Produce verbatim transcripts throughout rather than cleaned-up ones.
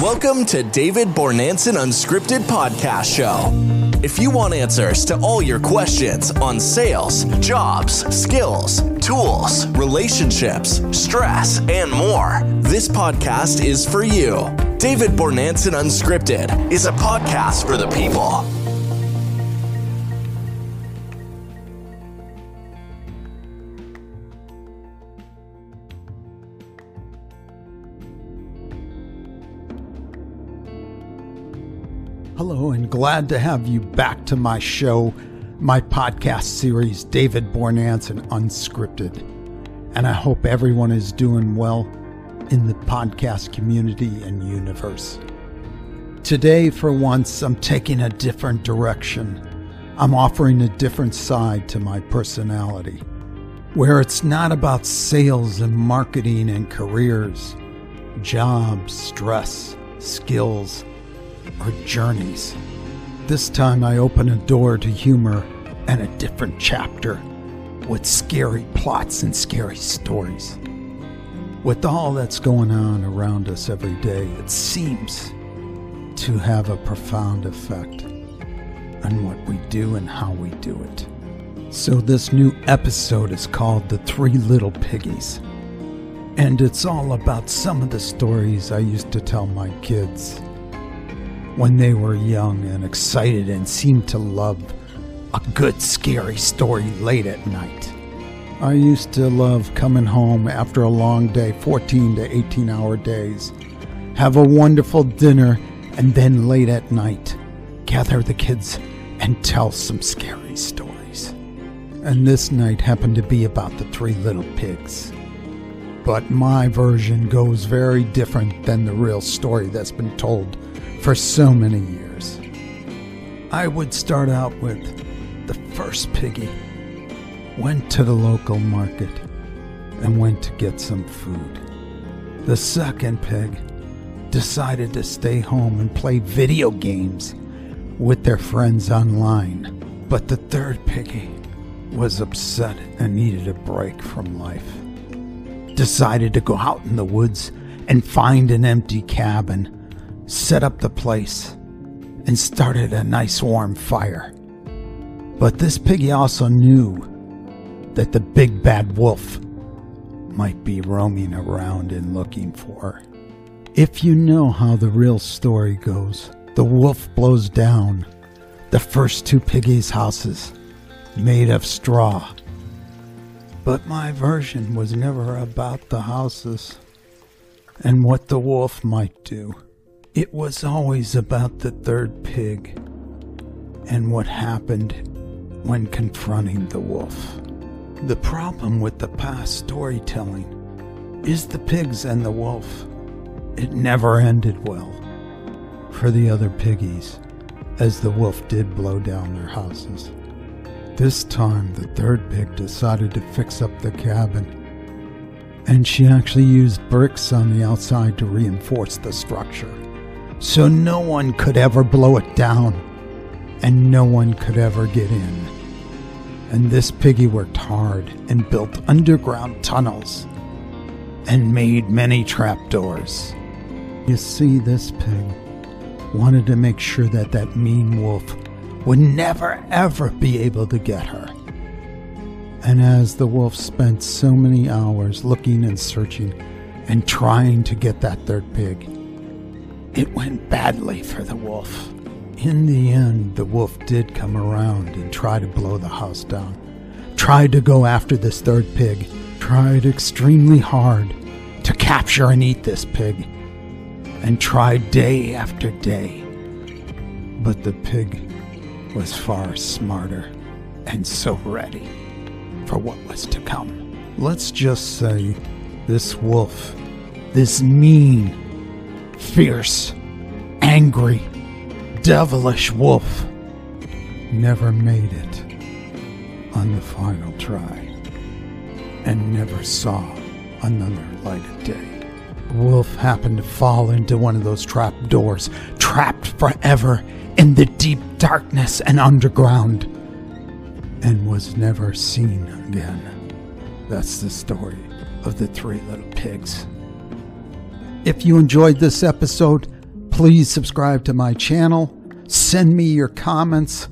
Welcome to David Bornanson Unscripted Podcast Show. If you want answers to all your questions on sales, jobs, skills, tools, relationships, stress, and more, this podcast is for you. David Bornanson Unscripted is a podcast for the people. Hello, and glad to have you back to my show, my podcast series, David Bournance and Unscripted. And I hope everyone is doing well in the podcast community and universe. Today, for once, I'm taking a different direction. I'm offering a different side to my personality, where it's not about sales and marketing and careers, jobs, stress, skills, or journeys. This time I open a door to humor and a different chapter with scary plots and scary stories. With all that's going on around us every day, it seems to have a profound effect on what we do and how we do it. So this new episode is called The Three Little Piggies, and it's all about some of the stories I used to tell my kids when they were young and excited and seemed to love a good scary story late at night. I used to love coming home after a long day, fourteen to eighteen hour days, have a wonderful dinner, and then late at night, gather the kids and tell some scary stories. And this night happened to be about the three little pigs. But my version goes very different than the real story that's been told for so many years. I would start out with the first piggy went to the local market and went to get some food. The second pig decided to stay home and play video games with their friends online. But the third piggy was upset and needed a break from life. Decided to go out in the woods and find an empty cabin, set up the place, and started a nice warm fire. But this piggy also knew that the big bad wolf might be roaming around and looking for her. If you know how the real story goes, the wolf blows down the first two piggies' houses made of straw. But my version was never about the houses and what the wolf might do. It was always about the third pig and what happened when confronting the wolf. The problem with the past storytelling is the pigs and the wolf. It never ended well for the other piggies, as the wolf did blow down their houses. This time, the third pig decided to fix up the cabin, and she actually used bricks on the outside to reinforce the structure, so no one could ever blow it down, and no one could ever get in. And this piggy worked hard and built underground tunnels and made many trapdoors. You see, this pig wanted to make sure that that mean wolf would never ever be able to get her. And as the wolf spent so many hours looking and searching and trying to get that third pig, it went badly for the wolf. In the end, the wolf did come around and try to blow the house down, tried to go after this third pig, tried extremely hard to capture and eat this pig, and tried day after day. But the pig was far smarter and so ready for what was to come. Let's just say this wolf, this mean, fierce, angry, devilish wolf never made it on the final try and never saw another light of day. The wolf happened to fall into one of those trap doors, trapped forever in the deep darkness and underground, and was never seen again. That's the story of the three little pigs. If you enjoyed this episode, Please subscribe to my channel, send me your comments,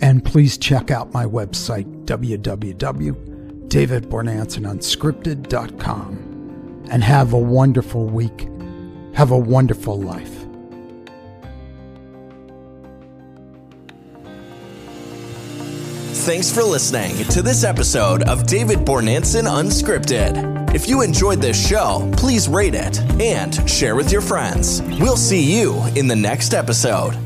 and please check out my website, w w w dot david bornanson unscripted dot com. And have a wonderful week. Have a wonderful life. Thanks for listening to this episode of David Bornanson Unscripted. If you enjoyed this show, please rate it and share with your friends. We'll see you in the next episode.